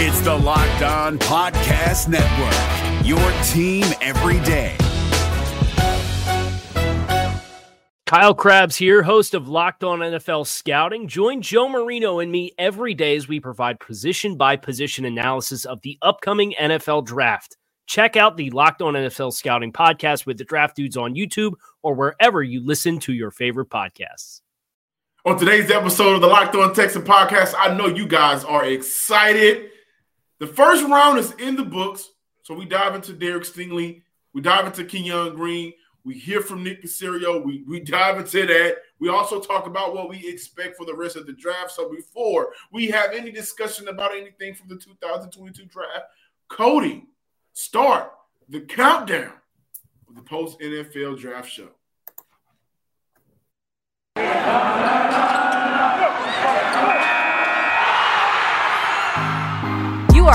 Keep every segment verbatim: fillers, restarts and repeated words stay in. It's the Locked On Podcast Network, your team every day. Kyle Crabbs here, host of Locked On N F L Scouting. Join Joe Marino and me every day as we provide position-by-position analysis of the upcoming N F L Draft. Check out the Locked On N F L Scouting podcast with the Draft Dudes on YouTube or wherever you listen to your favorite podcasts. On today's episode of the Locked On Texans podcast, I know you guys are excited. The first round is in the books, so we dive into Derek Stingley. We dive into Kenyon Green. We hear from Nick Caserio. We, we dive into that. We also talk about what we expect for the rest of the draft. So before we have any discussion about anything from the two thousand twenty-two draft, Cody, start the countdown of the post-N F L draft show. You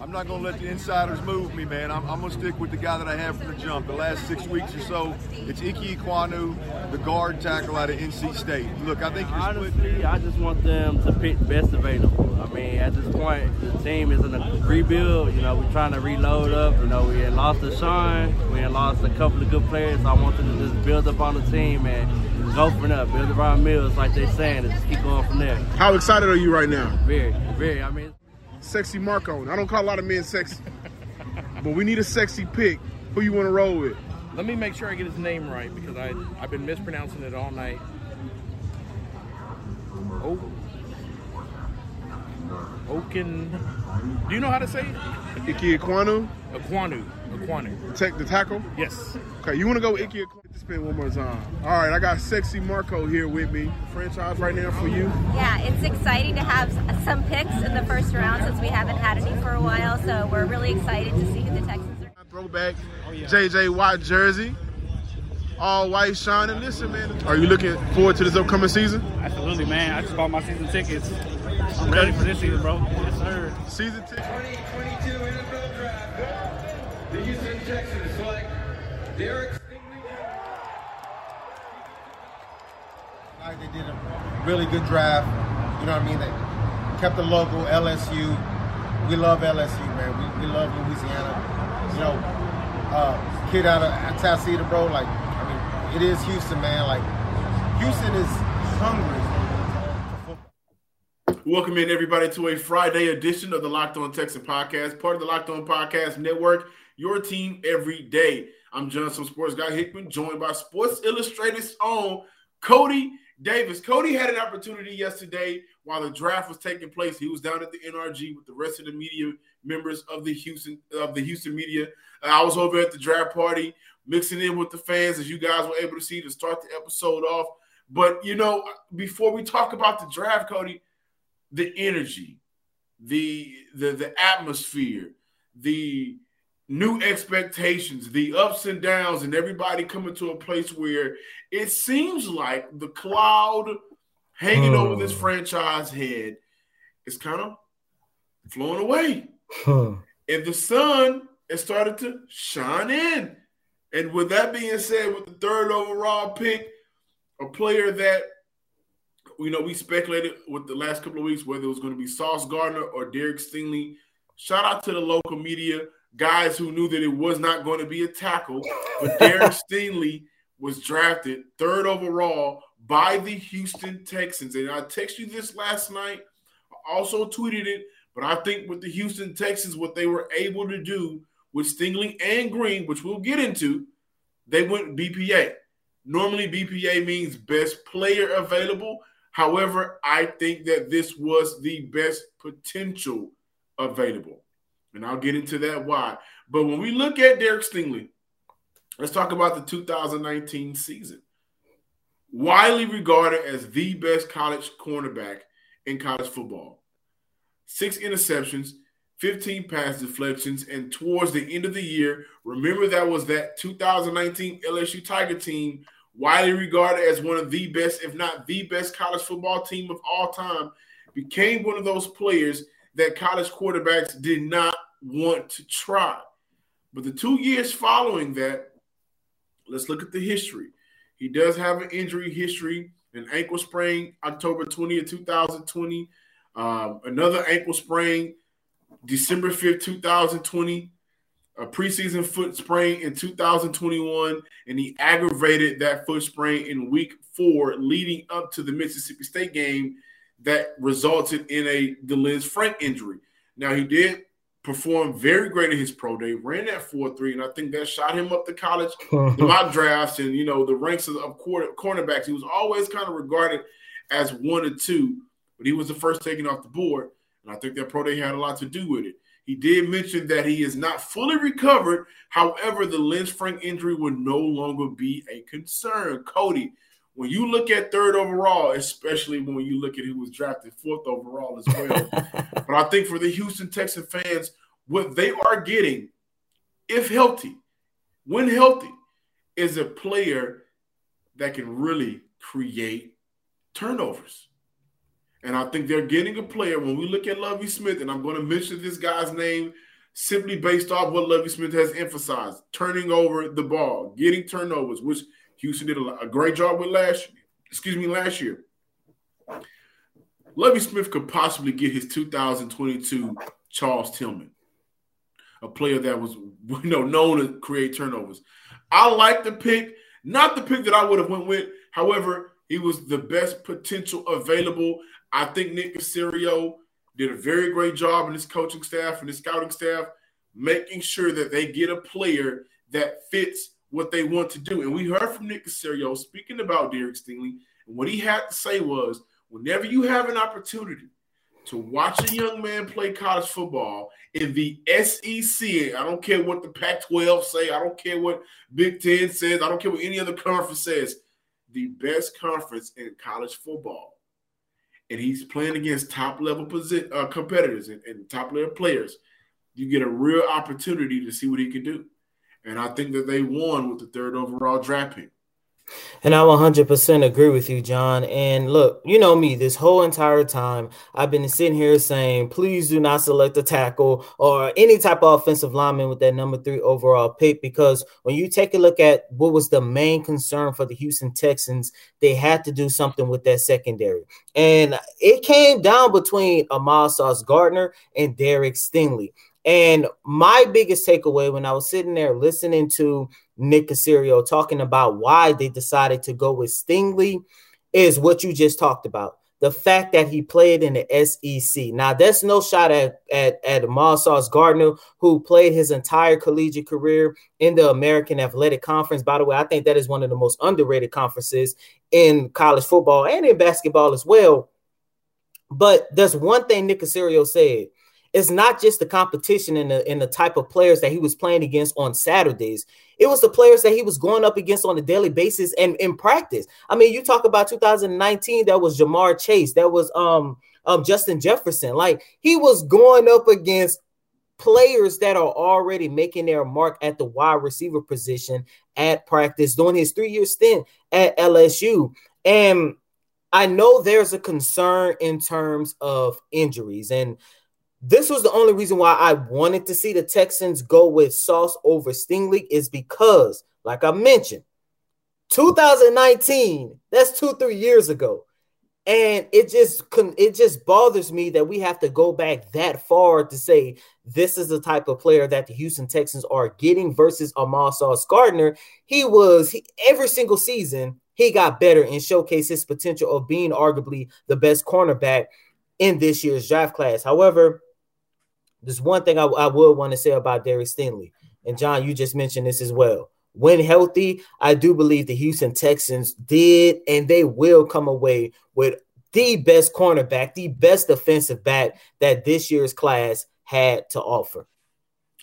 I'm not going to let the insiders move me, man. I'm, I'm going to stick with the guy that I have from the jump. The last six weeks or so, it's Ikem Ekwonu, the guard tackle out of N C State. Look, I think... Honestly, I just want them to pick best available. I mean, at this point, the team is in a rebuild. You know, we're trying to reload up. You know, we had lost to Sean. We had lost a couple of good players. So I want them to just build up on the team and go from there. Build around Mills, like they're saying, and just keep going from there. How excited are you right now? Very, very. I mean... Sexy Marco. I don't call a lot of men sexy, but we need a sexy pick. Who you want to roll with? Let me make sure I get his name right because I, I've been mispronouncing it all night. Oh. Oken. Do you know how to say it? Ikem Ekwonu? Ekwonu. Ekwonu. Take the tackle? Yes. Okay, you want to go Ikem Ekwonu? Spin one more time. All right, I got Sexy Marco here with me. Franchise right now for you. Yeah, it's exciting to have some picks in the first round since we haven't had any for a while, so we're really excited to see who the Texans are. Throwback J J White jersey, all white shining. Listen, man, are you looking forward to this upcoming season? Absolutely, man. I just bought my season tickets. I'm ready for this season, bro. Yes, sir. Season tickets. twenty twenty-two N F L Draft. The Houston Texans select Derek. They did a really good draft. You know what I mean? They kept the logo, L S U. We love L S U, man. We, we love Louisiana. You know, uh, kid out of Tuskegee, bro. Like, I mean, it is Houston, man. Like, Houston is hungry. Welcome in, everybody, to a Friday edition of the Locked On Texans podcast, part of the Locked On Podcast Network, your team every day. I'm Johnson Sports Guy Hickman, joined by Sports Illustrated's own Cody Davis. Cody had an opportunity yesterday while the draft was taking place. He was down at the N R G with the rest of the media members of the Houston of the Houston media. Uh, I was over at the draft party mixing in with the fans, as you guys were able to see, to start the episode off. But, you know, before we talk about the draft, Cody, the energy, the the, the atmosphere, the new expectations, the ups and downs, and everybody coming to a place where it seems like the cloud hanging oh. over this franchise head is kind of flowing away. Huh. And the sun has started to shine in. And with that being said, with the third overall pick, a player that, you know, we speculated with the last couple of weeks whether it was going to be Sauce Gardner or Derek Stingley. Shout out to the local media. Guys who knew that it was not going to be a tackle, but Derek Stingley was drafted third overall by the Houston Texans. And I texted you this last night. I also tweeted it, but I think with the Houston Texans, what they were able to do with Stingley and Green, which we'll get into, they went B P A. Normally B P A means best player available. However, I think that this was the best potential available. And I'll get into that why. But when we look at Derek Stingley, let's talk about the two thousand nineteen season. Widely regarded as the best college cornerback in college football. Six interceptions, fifteen pass deflections, and towards the end of the year, remember that was that two thousand nineteen L S U Tiger team, widely regarded as one of the best, if not the best college football team of all time. became one of those players that college quarterbacks did not want to try. But the two years following that, let's look at the history. He does have an injury history, an ankle sprain October twentieth, two thousand twenty, uh, another ankle sprain December fifth, two thousand twenty, a preseason foot sprain in two thousand twenty-one, and he aggravated that foot sprain in week four leading up to the Mississippi State game that resulted in a DeLenz Frank injury. Now, he did performed very great in his pro day, ran that four three, and I think that shot him up to college, the mock drafts, and, you know, the ranks of, of quarter, cornerbacks. He was always kind of regarded as one or two, but he was the first taken off the board, and I think that pro day had a lot to do with it. He did mention that he is not fully recovered. However, the Lynch Frank injury would no longer be a concern. Cody, when you look at third overall, especially when you look at who was drafted fourth overall as well, but I think for the Houston Texans fans, what they are getting, if healthy, when healthy, is a player that can really create turnovers. And I think they're getting a player, when we look at Lovie Smith, and I'm going to mention this guy's name simply based off what Lovie Smith has emphasized, turning over the ball, getting turnovers, which – Houston did a great job with last, excuse me, last year. Lovie Smith could possibly get his two thousand twenty-two Charles Tillman, a player that was, you know, known to create turnovers. I like the pick, not the pick that I would have went with. However, he was the best potential available. I think Nick Caserio did a very great job in his coaching staff and his scouting staff, making sure that they get a player that fits what they want to do. And we heard from Nick Caserio speaking about Derek Stingley, and what he had to say was, whenever you have an opportunity to watch a young man play college football in the S E C, I don't care what the Pac twelve say, I don't care what Big Ten says, I don't care what any other conference says, the best conference in college football. And he's playing against top-level posi- uh, competitors and, and top-level players. You get a real opportunity to see what he can do. And I think that they won with the third overall draft pick. And I one hundred percent agree with you, John. And look, you know me, this whole entire time, I've been sitting here saying, please do not select a tackle or any type of offensive lineman with that number three overall pick, because when you take a look at what was the main concern for the Houston Texans, they had to do something with that secondary. And it came down between Ahmad Sauce Gardner and Derek Stingley. And my biggest takeaway when I was sitting there listening to Nick Caserio talking about why they decided to go with Stingley is what you just talked about. The fact that he played in the S E C. Now, that's no shot at, at, at Ahmad Sauce Gardner, who played his entire collegiate career in the American Athletic Conference. By the way, I think that is one of the most underrated conferences in college football and in basketball as well. But there's one thing Nick Caserio said. It's not just the competition and the, and the type of players that he was playing against on Saturdays. It was the players that he was going up against on a daily basis and in practice. I mean, you talk about two thousand nineteen, that was Jamar Chase. That was um, um Justin Jefferson. Like, he was going up against players that are already making their mark at the wide receiver position at practice during his three-year stint at L S U. And I know there's a concern in terms of injuries, and this was the only reason why I wanted to see the Texans go with Sauce over Stingley is because, like I mentioned, two thousand nineteen, that's two, three years ago. And it just it just bothers me that we have to go back that far to say this is the type of player that the Houston Texans are getting versus Ahmad Sauce Gardner. He was he, every single season he got better and showcased his potential of being arguably the best cornerback in this year's draft class. However, there's one thing I, I would want to say about Derek Stingley. And, John, you just mentioned this as well. When healthy, I do believe the Houston Texans did and they will come away with the best cornerback, the best defensive back that this year's class had to offer.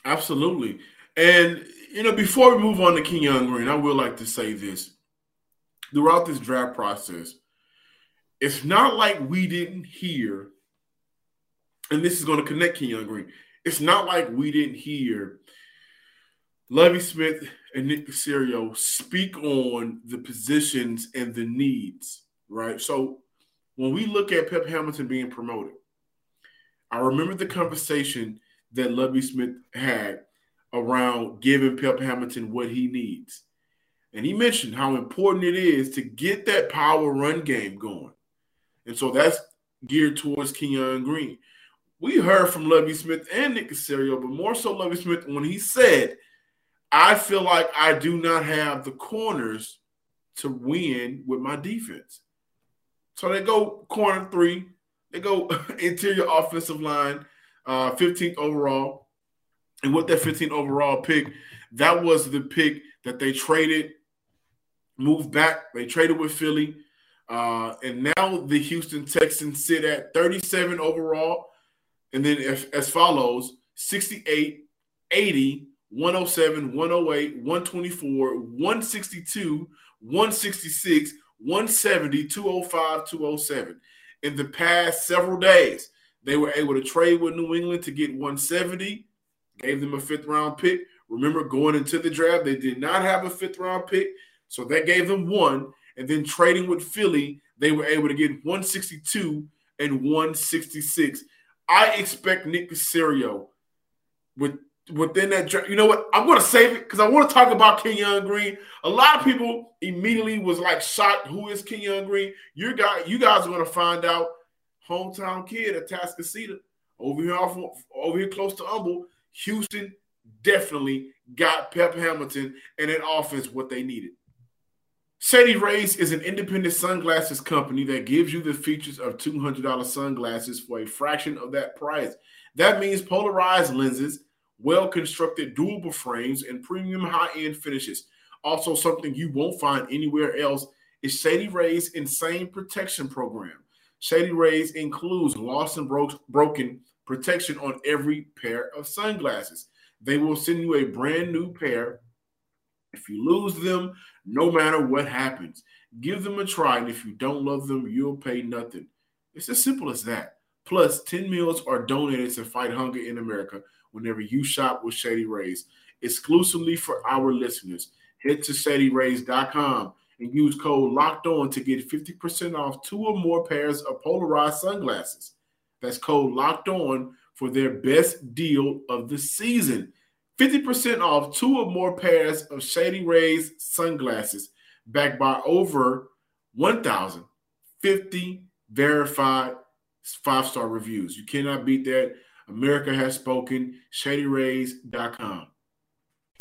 Absolutely. And, you know, before we move on to Kenyon Green, I would like to say this. Throughout this draft process, it's not like we didn't hear, and this is going to connect Kenyon Green, it's not like we didn't hear Lovie Smith and Nick Caserio speak on the positions and the needs, right? So when we look at Pep Hamilton being promoted, I remember the conversation that Lovie Smith had around giving Pep Hamilton what he needs. And he mentioned how important it is to get that power run game going. And so that's geared towards Kenyon Green. We heard from Lovie Smith and Nick Caserio, but more so Lovie Smith when he said, I feel like I do not have the corners to win with my defense. So they go corner three. They go interior offensive line, uh, fifteenth overall. And with that fifteenth overall pick, that was the pick that they traded, moved back. They traded with Philly. Uh, and now the Houston Texans sit at thirty-seven overall. And then if, as follows, sixty-eight, eighty, one oh seven, one oh eight, one twenty-four, one sixty-two, one sixty-six, one seventy, two oh five, two oh seven. In the past several days, they were able to trade with New England to get one seventy, gave them a fifth-round pick. Remember, going into the draft, they did not have a fifth-round pick, so that gave them one. And then trading with Philly, they were able to get one sixty-two and one sixty-six. I expect Nick Caserio with within that draft. You know what? I'm going to save it because I want to talk about Kenyon Green. A lot of people immediately was like, shot, who is Kenyon Green? You guys, you guys are going to find out. Hometown kid at Atascocita, over here off, over here close to Humble. Houston definitely got Pep Hamilton and an offense what they needed. Shady Rays is an independent sunglasses company that gives you the features of two hundred dollars sunglasses for a fraction of that price. That means polarized lenses, well-constructed durable frames, and premium high-end finishes. Also, something you won't find anywhere else is Shady Rays' Insane Protection Program. Shady Rays includes lost and bro- broken protection on every pair of sunglasses. They will send you a brand new pair. If you lose them, no matter what happens, give them a try. And if you don't love them, you'll pay nothing. It's as simple as that. Plus, ten meals are donated to fight hunger in America whenever you shop with Shady Rays. Exclusively for our listeners, head to shady rays dot com and use code LOCKEDON to get fifty percent off two or more pairs of polarized sunglasses. That's code LOCKEDON for their best deal of the season. fifty percent off two or more pairs of Shady Rays sunglasses backed by over one thousand fifty verified five-star reviews. You cannot beat that. America has spoken. shady rays dot com.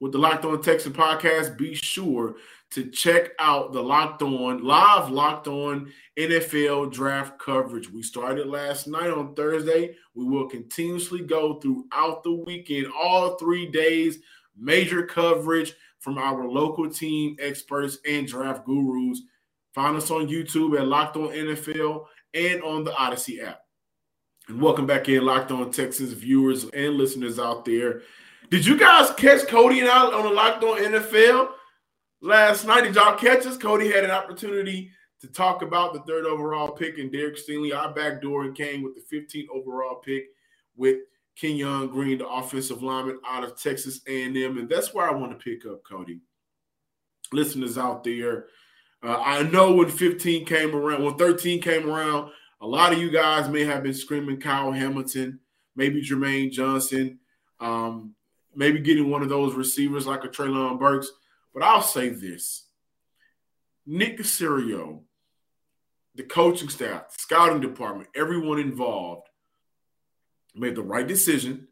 with the Locked On Texans podcast. Be sure to check out the Locked On, live Locked On N F L draft coverage. We started last night on Thursday. We will continuously go throughout the weekend, all three days, major coverage from our local team experts and draft gurus. Find us on YouTube at Locked On N F L and on the Odyssey app. And welcome back in, Locked On Texans viewers and listeners out there. Did you guys catch Cody and I on the Locked On N F L last night? Did y'all catch us? Cody had an opportunity to talk about the third overall pick and Derek Stingley. Our backdoor and came with the fifteenth overall pick with Kenyon Green, the offensive lineman out of Texas A and M. And that's where I want to pick up, Cody. Listeners out there, Uh, I know when fifteen came around, when thirteen came around, a lot of you guys may have been screaming Kyle Hamilton, maybe Jermaine Johnson, um, maybe getting one of those receivers like a Treylon Burks. But I'll say this. Nick Caserio, the coaching staff, scouting department, everyone involved made the right decision,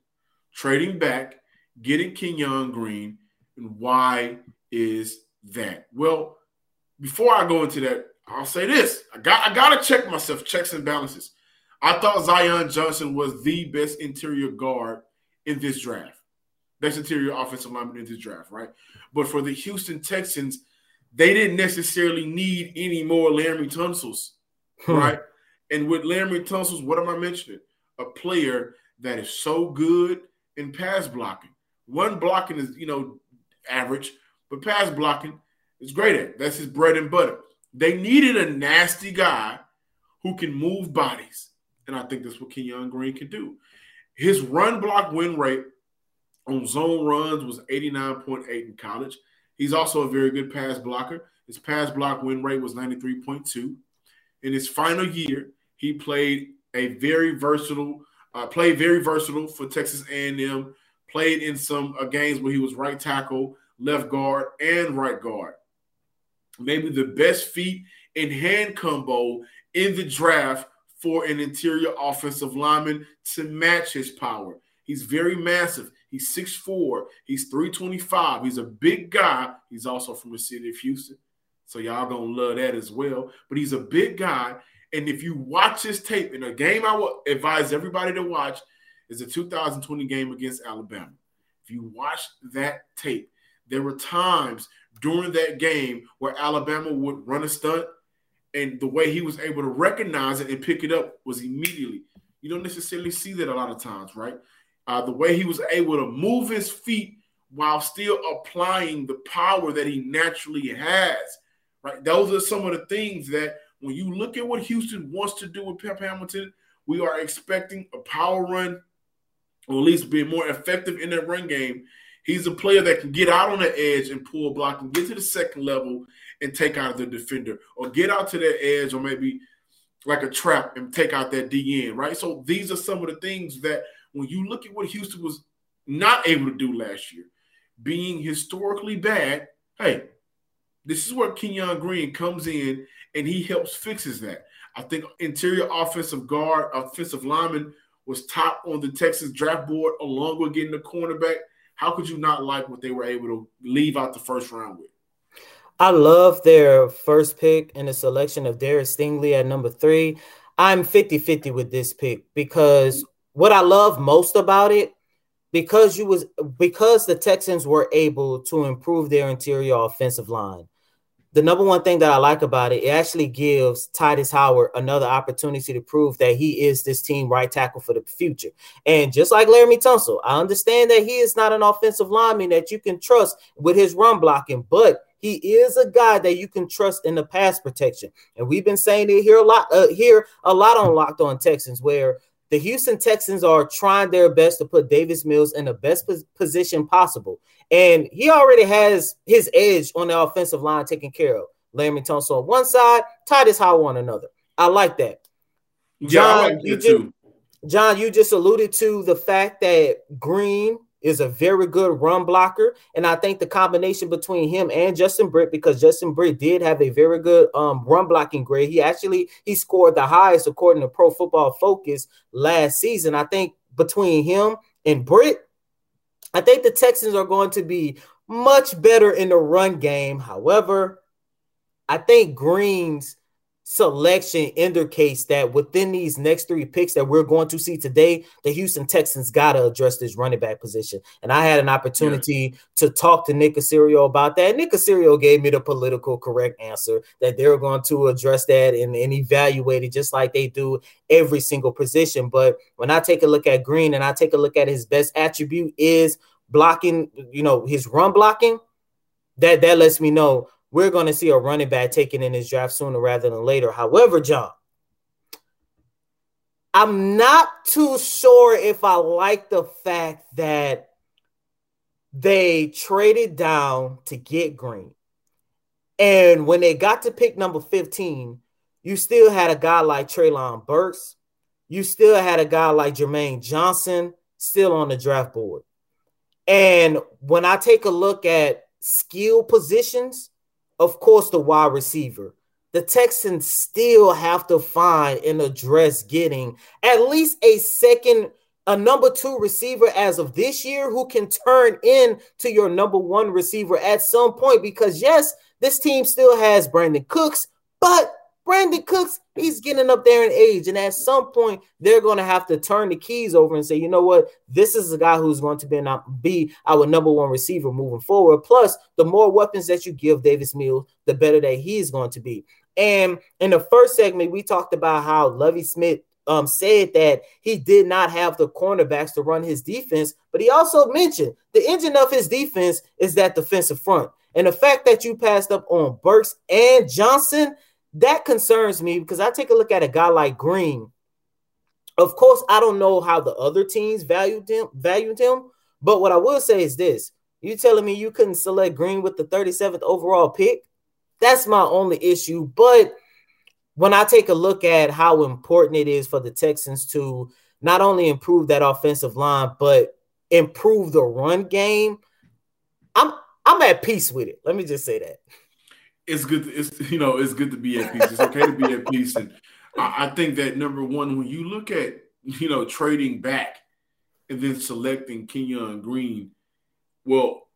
trading back, getting Kenyon Green. And why is that? Well, before I go into that, I'll say this. I got I got to check myself, checks and balances. I thought Zion Johnson was the best interior guard in this draft. next interior offensive lineman in this draft, right? But for the Houston Texans, they didn't necessarily need any more Laramie Tunsil's, right? And with Laramie Tunsil's, what am I mentioning? A player that is so good in pass blocking. One blocking is, you know, average, but pass blocking is great at it. That's his bread and butter. They needed a nasty guy who can move bodies, and I think that's what Kenyon Green can do. His run block win rate on zone runs was eighty-nine point eight in college. He's also a very good pass blocker. His pass block win rate was ninety-three point two. In his final year, he played a very versatile, uh, played very versatile for Texas A and M, played in some uh, games where he was right tackle, left guard, and right guard. Maybe the best feat and hand combo in the draft for an interior offensive lineman to match his power. He's very massive. He's six foot four. He's three twenty-five. He's a big guy. He's also from the city of Houston, so y'all going to love that as well. But he's a big guy, and if you watch his tape, in a game I would advise everybody to watch is the two thousand twenty game against Alabama. If you watch that tape, there were times during that game where Alabama would run a stunt, and the way he was able to recognize it and pick it up was immediately. You don't necessarily see that a lot of times, right? Uh, the way he was able to move his feet while still applying the power that he naturally has, right? Those are some of the things that when you look at what Houston wants to do with Pep Hamilton, we are expecting a power run, or at least be more effective in that run game. He's a player that can get out on the edge and pull block and get to the second level and take out the defender, or get out to that edge, or maybe like a trap and take out that D N, right? So these are some of the things that when you look at what Houston was not able to do last year, being historically bad, hey, this is where Kenyon Green comes in, and he helps fixes that. I think interior offensive guard, offensive lineman was top on the Texas draft board along with getting the cornerback. How could you not like what they were able to leave out the first round with? I love their first pick and the selection of Derek Stingley at number three. I'm fifty-fifty with this pick because – what I love most about it, because you was because the Texans were able to improve their interior offensive line, the number one thing that I like about it, it actually gives Titus Howard another opportunity to prove that he is this team right tackle for the future. And just like Laramie Tunsil, I understand that he is not an offensive lineman that you can trust with his run blocking, but he is a guy that you can trust in the pass protection. And we've been saying it here a lot, uh, here a lot on Locked On Texans, where the Houston Texans are trying their best to put Davis Mills in the best position possible. And he already has his edge on the offensive line taken care of. Laramie Tunsil on one side, Titus Howard on another. I like that. John, yeah, I like you just, too. John, you just alluded to the fact that Green is a very good run blocker. And I think the combination between him and Justin Britt, because Justin Britt did have a very good um, run blocking grade. He actually, he scored the highest according to Pro Football Focus last season. I think between him and Britt, I think the Texans are going to be much better in the run game. However, I think Green's selection indicates that within these next three picks that we're going to see today, the Houston Texans got to address this running back position. And I had an opportunity yeah. to talk to Nick Caserio about that. Nick Caserio gave me the political correct answer that they're going to address that and, and evaluate it just like they do every single position. But when I take a look at Green and I take a look at his best attribute is blocking, you know, his run blocking, that, that lets me know we're going to see a running back taken in this draft sooner rather than later. However, John, I'm not too sure if I like the fact that they traded down to get Green. And when they got to pick number fifteen, you still had a guy like Treylon Burks. You still had a guy like Jermaine Johnson still on the draft board. And when I take a look at skill positions, of course, the wide receiver. The Texans still have to find and address getting at least a second, a number two receiver as of this year who can turn in to your number one receiver at some point. Because, yes, this team still has Brandon Cooks, but Brandon Cooks, he's getting up there in age. And at some point, they're going to have to turn the keys over and say, you know what? This is a guy who's going to be, not be our number one receiver moving forward. Plus, the more weapons that you give Davis Mills, the better that he's going to be. And in the first segment, we talked about how Lovie Smith um, said that he did not have the cornerbacks to run his defense. But he also mentioned the engine of his defense is that defensive front. And the fact that you passed up on Burks and Johnson, that concerns me because I take a look at a guy like Green. Of course, I don't know how the other teams valued him, valued him, but what I will say is this. You telling me you couldn't select Green with the thirty-seventh overall pick? That's my only issue. But when I take a look at how important it is for the Texans to not only improve that offensive line, but improve the run game, I'm I'm at peace with it. Let me just say that. It's good. To, it's you know, it's good to be at peace. It's okay to be at peace, and I, I think that number one, when you look at you know trading back and then selecting Kenyon Green, well,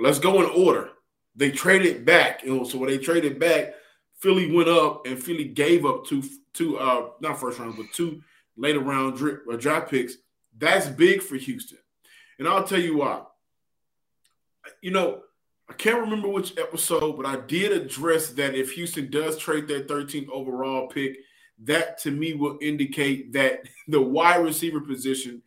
let's go in order. They traded back, and so when they traded back, Philly went up, and Philly gave up two two uh not first round, but two later round draft picks. That's big for Houston, and I'll tell you why. You know. I can't remember which episode, but I did address that if Houston does trade their thirteenth overall pick, that to me will indicate that the wide receiver position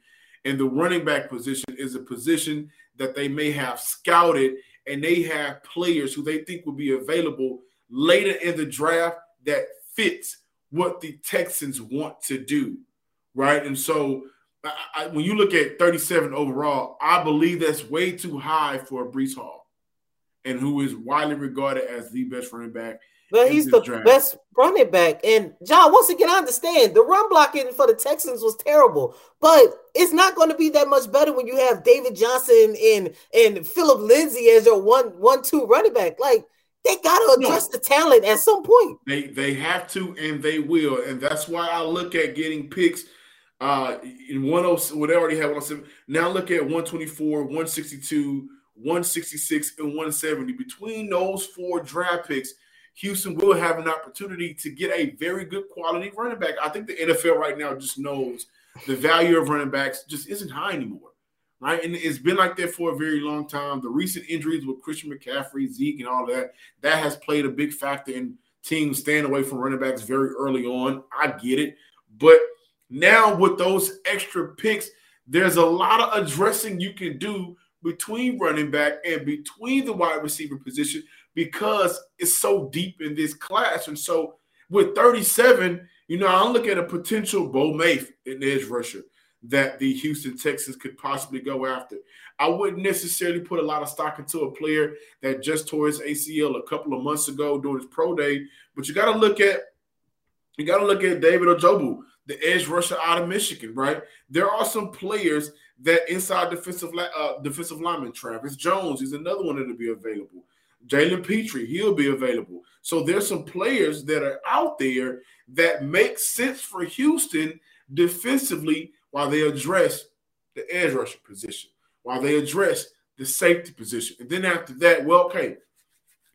and the running back position is a position that they may have scouted and they have players who they think will be available later in the draft that fits what the Texans want to do, right? And so I, I, when you look at thirty-seven overall, I believe that's way too high for a Breece Hall. And who is widely regarded as the best running back. Well, he's the draft. best running back. And, John, once again, I understand the run blocking for the Texans was terrible. But it's not going to be that much better when you have David Johnson and, and Phillip Lindsay as your one, one, two running back. Like, they got to address no. the talent at some point. They they have to, and they will. And that's why I look at getting picks uh, in one oh seven. Well, they already have one oh seven. Now look at one twenty-four, one sixty-two, one sixty-six and one seventy. Between those four draft picks, Houston will have an opportunity to get a very good quality running back. I think the N F L right now just knows the value of running backs just isn't high anymore, right? And it's been like that for a very long time. The recent injuries with Christian McCaffrey, Zeke, and all that, that has played a big factor in teams staying away from running backs very early on. I get it. But now with those extra picks, there's a lot of addressing you can do between running back and between the wide receiver position because it's so deep in this class. And so with thirty-seven, you know, I look at a potential Bo Mafe in edge rusher that the Houston Texans could possibly go after. I wouldn't necessarily put a lot of stock into a player that just tore his A C L a couple of months ago during his pro day, but you got to look at you got to look at David Ojobu, the edge rusher out of Michigan, right? There are some players that inside defensive uh, defensive lineman, Travis Jones, is another one that'll be available. Jalen Petrie, he'll be available. So there's some players that are out there that make sense for Houston defensively while they address the edge rusher position, while they address the safety position. And then after that, well, okay,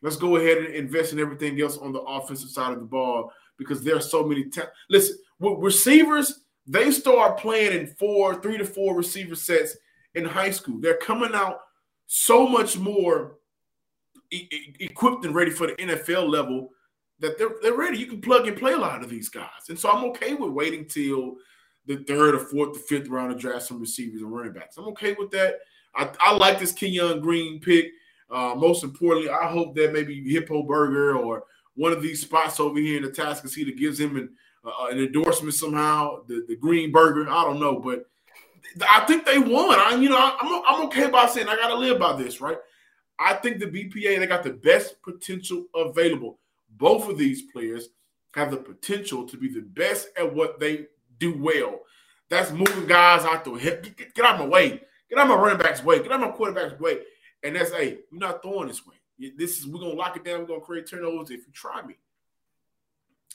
let's go ahead and invest in everything else on the offensive side of the ball because there are so many ta- – listen, with receivers – they start playing in four, three to four receiver sets in high school. They're coming out so much more e- e- equipped and ready for the N F L level that they're, they're ready. You can plug and play a lot of these guys. And so I'm okay with waiting till the third or fourth or fifth round to draft some receivers and running backs. I'm okay with that. I, I like this Kenyon Green pick. Uh, most importantly, I hope that maybe Hippo Burger or one of these spots over here in the Atascocita gives him an Uh, an endorsement somehow, the, the green burger, I don't know, but th- I think they won. I, you know, I, I'm I'm okay by saying I got to live by this, right? I think the B P A, they got the best potential available. Both of these players have the potential to be the best at what they do well. That's moving guys out the hip. Get, get out of my way. Get out of my running back's way. Get out of my quarterback's way. And that's, hey, we're not throwing this way. This is, we're going to lock it down. We're going to create turnovers if you try me.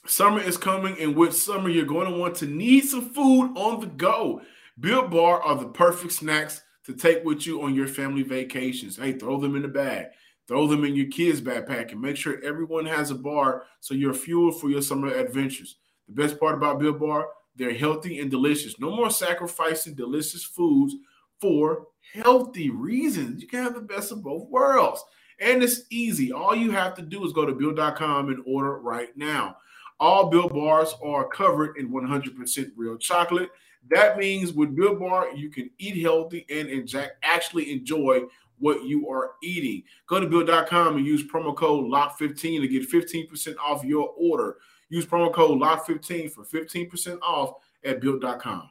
Summer is coming, and with summer, you're going to want to need some food on the go. Build Bar are the perfect snacks to take with you on your family vacations. Hey, throw them in the bag. Throw them in your kids' backpack and make sure everyone has a bar so you're fueled for your summer adventures. The best part about Build Bar, they're healthy and delicious. No more sacrificing delicious foods for healthy reasons. You can have the best of both worlds. And it's easy. All you have to do is go to build dot com and order right now. All Build Bars are covered in one hundred percent real chocolate. That means with Build Bar, you can eat healthy and inject, actually enjoy what you are eating. Go to build dot com and use promo code lock fifteen to get fifteen percent off your order. Use promo code lock fifteen for fifteen percent off at build dot com.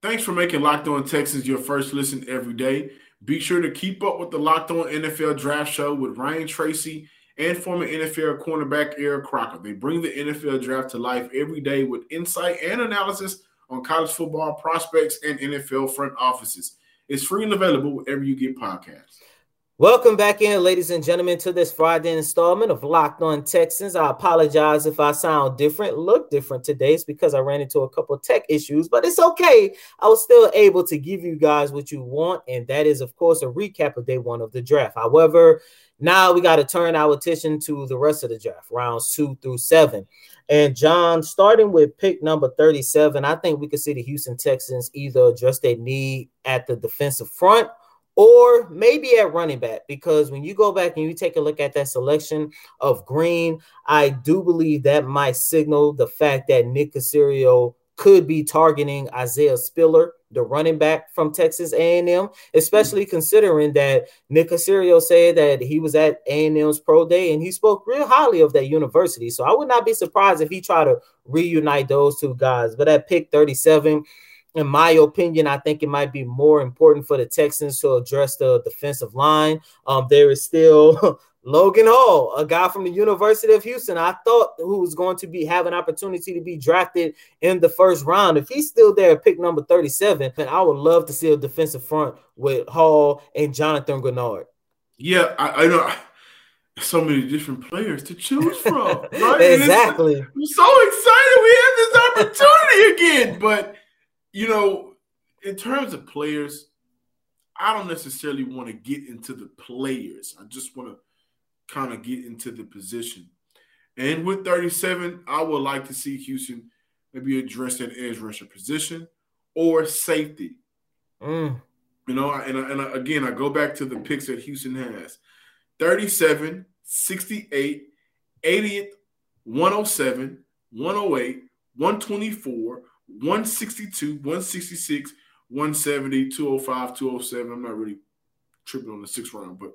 Thanks for making Locked On Texans your first listen every day. Be sure to keep up with the Locked On N F L Draft Show with Ryan Tracy and former N F L cornerback Eric Crocker. They bring the N F L Draft to life every day with insight and analysis on college football prospects and N F L front offices. It's free and available wherever you get podcasts. Welcome back in, ladies and gentlemen, to this Friday installment of Locked On Texans. I apologize if I sound different, look different today. It's because I ran into a couple of tech issues, but it's okay. I was still able to give you guys what you want, and that is, of course, a recap of day one of the draft. However, now we got to turn our attention to the rest of the draft, rounds two through seven. And, John, starting with pick number thirty-seven, I think we could see the Houston Texans either address their need at the defensive front or maybe at running back, because when you go back and you take a look at that selection of Green, I do believe that might signal the fact that Nick Caserio could be targeting Isaiah Spiller, the running back from Texas A and M, especially mm-hmm. considering that Nick Caserio said that he was at A and M's pro day and he spoke real highly of that university. So I would not be surprised if he tried to reunite those two guys. But at pick thirty-seven, in my opinion, I think it might be more important for the Texans to address the defensive line. Um, there is still Logan Hall, a guy from the University of Houston, I thought who was going to be have an opportunity to be drafted in the first round. If he's still there at pick number thirty-seven, then I would love to see a defensive front with Hall and Jonathan Grenard. Yeah, I, I know. So many different players to choose from. Right? Exactly. I'm so excited we have this opportunity again, but you know, in terms of players, I don't necessarily want to get into the players. I just want to kind of get into the position. And with thirty-seven, I would like to see Houston maybe address that edge rusher position or safety. Mm. You know, and, and again, I go back to the picks that Houston has. thirty-seven, sixty-eight, eightieth, one oh seven, one oh eight, one twenty-four, one sixty-two, one sixty-six, one seventy, two oh five, two oh seven. I'm not really tripping on the sixth round, but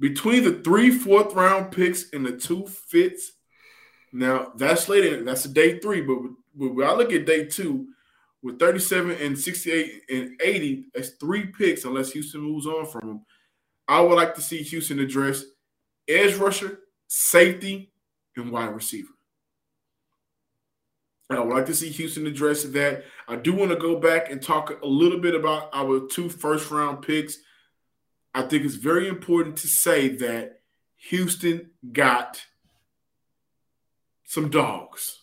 between the three fourth round picks and the two fifths, now that's later, that's a day three, but when I look at day two, with thirty-seven and sixty-eight and eighty, that's three picks unless Houston moves on from them. I would like to see Houston address edge rusher, safety, and wide receiver. I would like to see Houston address that. I do want to go back and talk a little bit about our two first-round picks. I think it's very important to say that Houston got some dogs.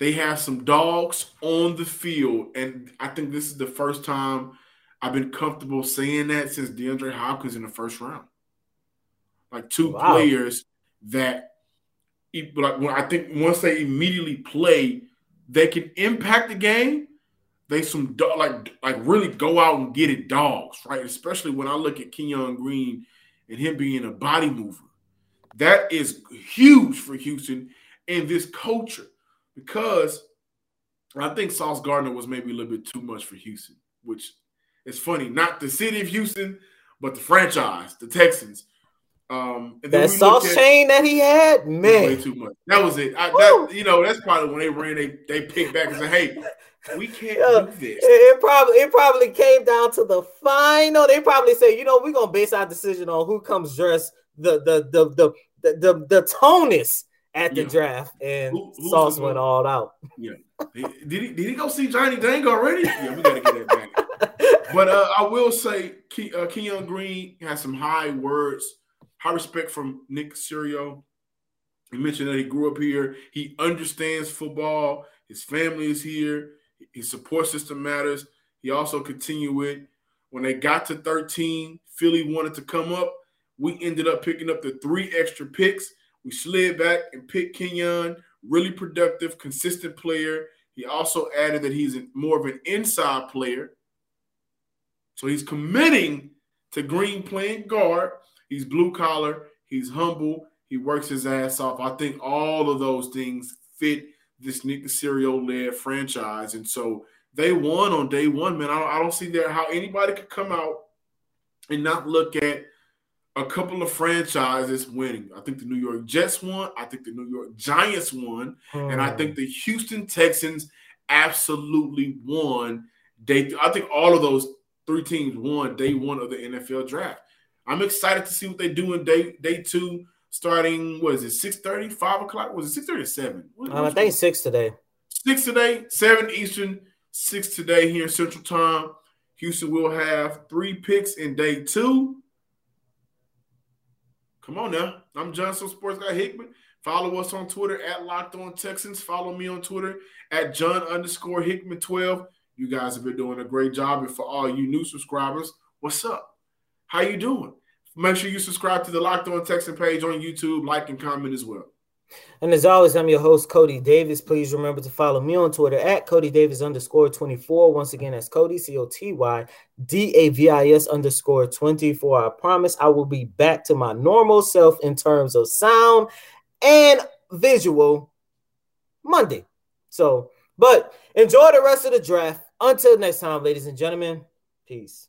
They have some dogs on the field, and I think this is the first time I've been comfortable saying that since DeAndre Hopkins in the first round. Like two wow. players that – Like when I think once they immediately play, they can impact the game. They some do- like like really go out and get it, dogs, right? Especially when I look at Kenyon Green and him being a body mover. That is huge for Houston in this culture, because I think Sauce Gardner was maybe a little bit too much for Houston, which is funny. Not the city of Houston, but the franchise, the Texans. Um, and that sauce chain that he had, man, way too much. That was it. I, that, you know, that's probably when they ran. They they picked back and said, "Hey, we can't Yo, do this." It, it probably it probably came down to the final. They probably said, "You know, we're gonna base our decision on who comes dressed the the the the the the, the tonus at the yeah. draft." And who, Sauce went all out. Yeah, did he did he go see Johnny Dang already? Yeah, we gotta get that back. But uh, I will say, Ke- uh, Kenyon Green has some high words. High respect from Nick Caserio. He mentioned that he grew up here. He understands football. His family is here. His support system matters. He also continued with, when they got to thirteen, Philly wanted to come up. We ended up picking up the three extra picks. We slid back and picked Kenyon. Really productive, consistent player. He also added that he's more of an inside player. So he's committing to Green playing guard. He's blue collar. He's humble. He works his ass off. I think all of those things fit this Nick Caserio-led franchise. And so they won on day one, man. I don't, I don't see that how anybody could come out and not look at a couple of franchises winning. I think the New York Jets won. I think the New York Giants won. Hmm. And I think the Houston Texans absolutely won. Day th- I think all of those three teams won day one of the N F L draft. I'm excited to see what they do in day day two, starting, what is it, six thirty, five o'clock? Was it six thirty or seven? Um, I think six today. six today, seven Eastern, six today here in Central Time. Houston will have three picks in day two. Come on now. I'm Johnson Sports Guy Hickman. Follow us on Twitter at Locked On Texans. Follow me on Twitter at John underscore Hickman twelve. You guys have been doing a great job. And for all you new subscribers, what's up? How you doing? Make sure you subscribe to the Locked On Texan page on YouTube, like and comment as well. And as always, I'm your host, Cody Davis. Please remember to follow me on Twitter at Cody Davis underscore twenty-four. Once again, that's Cody, C O T Y D A V I S underscore twenty-four. I promise I will be back to my normal self in terms of sound and visual Monday. So, but enjoy the rest of the draft. Until next time, ladies and gentlemen, peace.